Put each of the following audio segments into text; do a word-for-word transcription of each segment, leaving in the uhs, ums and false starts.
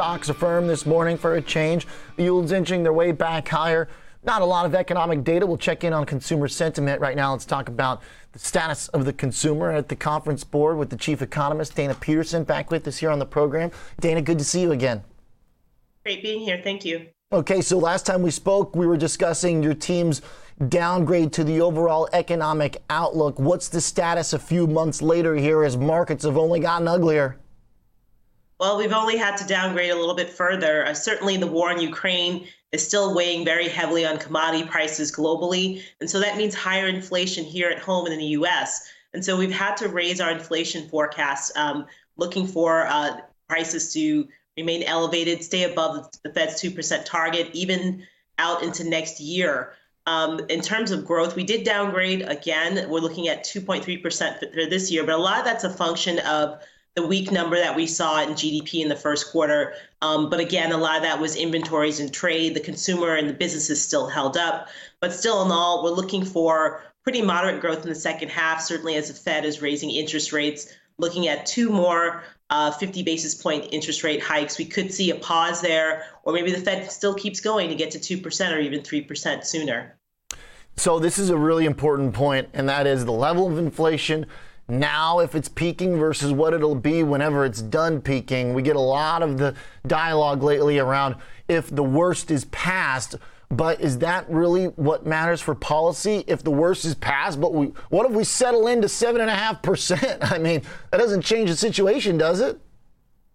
stocks are firm this morning for a change. Yields inching their way back higher. Not a lot of economic data. We'll check in on consumer sentiment right now. Let's talk about the status of the consumer at the Conference Board with the chief economist, Dana Peterson, back with us here on the program. Dana, good to see you again. Great being here. Thank you. Okay, so last time we spoke, we were discussing your team's downgrade to the overall economic outlook. What's the status a few months later here as markets have only gotten uglier? Well, we've only had to downgrade a little bit further. Uh, certainly the war in Ukraine is still weighing very heavily on commodity prices globally. And so that means higher inflation here at home and in the U S. And so we've had to raise our inflation forecast, um, looking for uh, prices to remain elevated, stay above the Fed's two percent target, even out into next year. Um, in terms of growth, we did downgrade again. We're looking at two point three percent for this year, but a lot of that's a function of the weak number that we saw in G D P in the first quarter. Um, but again, a lot of that was inventories and trade. The consumer and the businesses still held up. But still in all, we're looking for pretty moderate growth in the second half, certainly as the Fed is raising interest rates, looking at two more uh, fifty basis point interest rate hikes. We could see a pause there, or maybe the Fed still keeps going to get to two percent or even three percent sooner. So this is a really important point, and that is the level of inflation now, if it's peaking, versus what it'll be whenever it's done peaking. We get a lot of the dialogue lately around if the worst is past, but is that really what matters for policy? If the worst is past, but we, what if we settle into seven and a half percent? I mean, that doesn't change the situation, does it?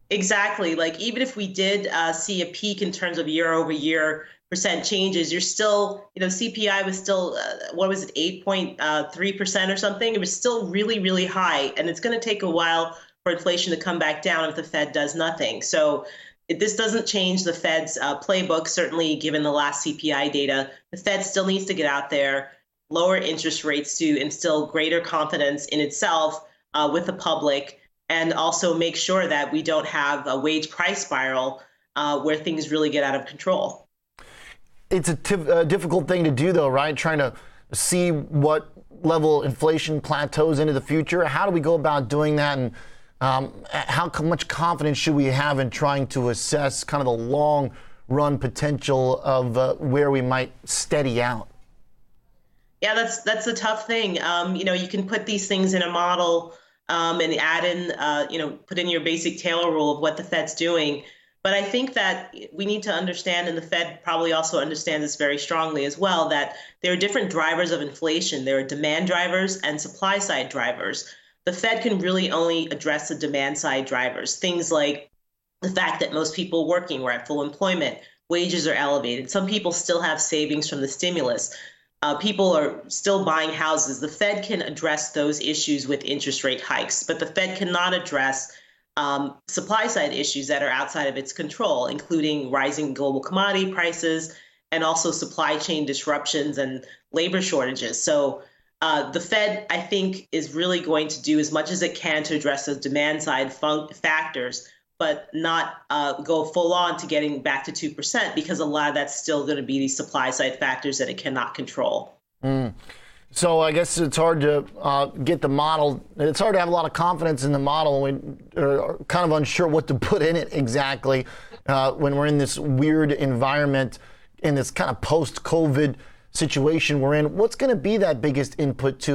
Exactly. Like, even if we did uh, see a peak in terms of year over year percent changes, you're still, you know, C P I was still, uh, what was it, eight point three percent or something? It was still really, really high. And it's going to take a while for inflation to come back down if the Fed does nothing. So it, this doesn't change the Fed's uh, playbook, certainly given the last C P I data. The Fed still needs to get out there, lower interest rates to instill greater confidence in itself uh, with the public, and also make sure that we don't have a wage price spiral uh, where things really get out of control. It's a tif- uh, difficult thing to do, though, right? Trying to see what level inflation plateaus into the future. How do we go about doing that? And um, how co- much confidence should we have in trying to assess kind of the long run potential of uh, where we might steady out? Yeah, that's that's a tough thing. Um, you know, you can put these things in a model um, and add in, uh, you know, put in your basic Taylor rule of what the Fed's doing. But I think that we need to understand, and the Fed probably also understands this very strongly as well, that there are different drivers of inflation. There are demand drivers and supply side drivers. The Fed can really only address the demand side drivers, things like the fact that most people working were at full employment, wages are elevated. Some people still have savings from the stimulus. Uh, people are still buying houses. The Fed can address those issues with interest rate hikes, but the Fed cannot address Um, supply side issues that are outside of its control, including rising global commodity prices and also supply chain disruptions and labor shortages. So uh, the Fed, I think, is really going to do as much as it can to address those demand side fun- factors, but not uh, go full on to getting back to two percent, because a lot of that's still going to be these supply side factors that it cannot control. Mm. So I guess it's hard to uh, get the model. It's hard to have a lot of confidence in the model when we're kind of unsure what to put in it exactly uh, when we're in this weird environment, in this kind of post-COVID situation we're in. What's going to be that biggest input to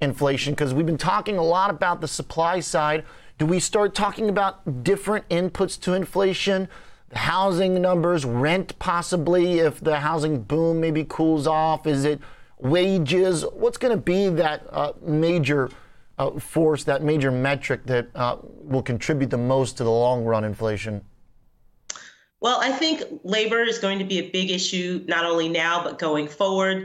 inflation? Because we've been talking a lot about the supply side. Do we start talking about different inputs to inflation? Housing numbers, rent possibly, if the housing boom maybe cools off? Is it wages? What's going to be that uh, major uh, force, that major metric that uh, will contribute the most to the long run inflation? Well, I think labor is going to be a big issue, not only now, but going forward.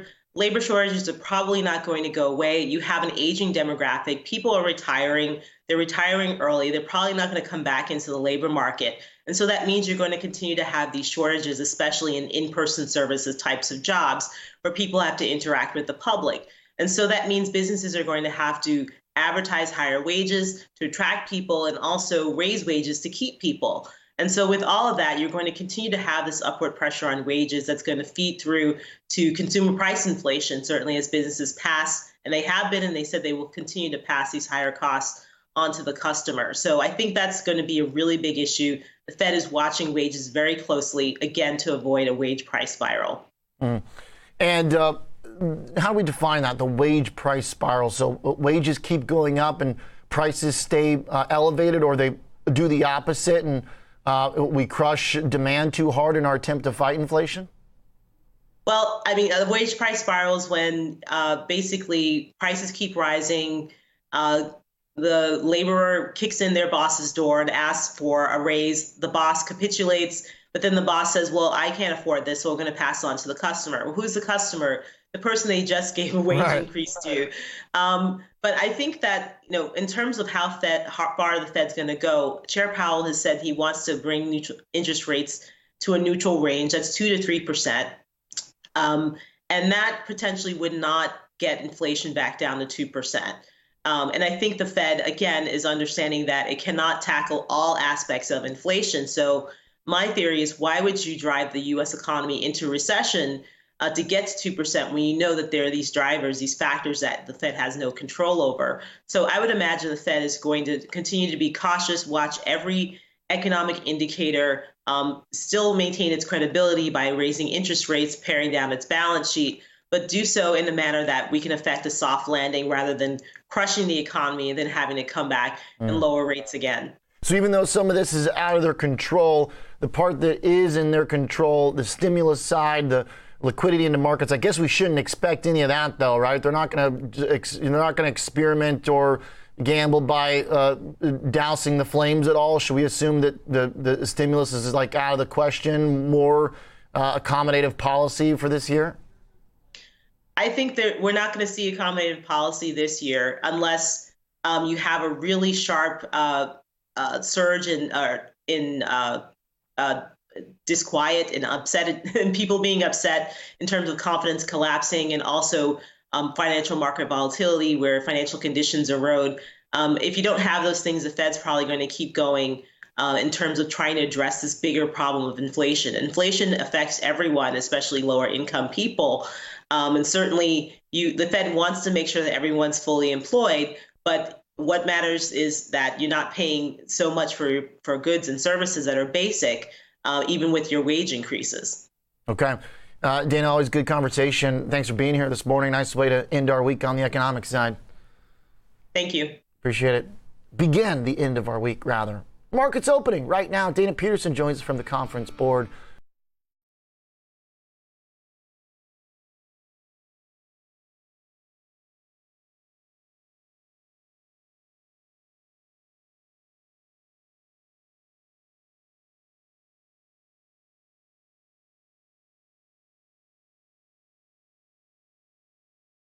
Labor shortages are probably not going to go away. You have an aging demographic. People are retiring. They're retiring early. They're probably not going to come back into the labor market. And so that means you're going to continue to have these shortages, especially in in-person services types of jobs where people have to interact with the public. And so that means businesses are going to have to advertise higher wages to attract people and also raise wages to keep people. And so with all of that, you're going to continue to have this upward pressure on wages that's going to feed through to consumer price inflation, certainly as businesses pass, and they have been, and they said they will continue to pass these higher costs onto the customer. So I think that's going to be a really big issue. The Fed is watching wages very closely, again, to avoid a wage price spiral. Mm. And uh, how do we define that, the wage price spiral? So wages keep going up and prices stay uh, elevated, or they do the opposite and uh, we crush demand too hard in our attempt to fight inflation? Well, I mean, the wage price spirals when uh, basically prices keep rising. Uh, the laborer kicks in their boss's door and asks for a raise. The boss capitulates, but then the boss says, well, I can't afford this, so we're going to pass it on to the customer. Well, who's the customer? The person they just gave a wage right. increase to. Um, but I think that, you know, in terms of how, Fed, how far the Fed's going to go, Chair Powell has said he wants to bring neutral interest rates to a neutral range. That's two to three percent. Um, and that potentially would not get inflation back down to two percent. Um, and I think the Fed, again, is understanding that it cannot tackle all aspects of inflation. So my theory is, why would you drive the U S economy into recession uh, to get to two percent when you know that there are these drivers, these factors that the Fed has no control over? So I would imagine the Fed is going to continue to be cautious, watch every economic indicator, um, still maintain its credibility by raising interest rates, paring down its balance sheet, but do so in a manner that we can affect a soft landing rather than crushing the economy and then having to come back mm. and lower rates again. So even though some of this is out of their control, the part that is in their control, the stimulus side, the liquidity in the markets, I guess we shouldn't expect any of that, though, right? They're not going to they're not going to experiment or gamble by uh, dousing the flames at all. Should we assume that the, the stimulus is like out of the question, more uh, accommodative policy for this year? I think that we're not going to see accommodative policy this year unless um, you have a really sharp uh, uh, surge in uh, in uh, uh, disquiet and upset and people being upset in terms of confidence collapsing and also um, financial market volatility where financial conditions erode. Um, if you don't have those things, the Fed's probably going to keep going uh, in terms of trying to address this bigger problem of inflation. Inflation affects everyone, especially lower income people. Um, and certainly you, the Fed wants to make sure that everyone's fully employed, but what matters is that you're not paying so much for, for goods and services that are basic, uh, even with your wage increases. Okay. Uh, Dana, always good conversation. Thanks for being here this morning. Nice way to end our week on the economic side. Thank you. Appreciate it. Begin the end of our week, rather. Markets opening right now. Dana Peterson joins us from the Conference Board.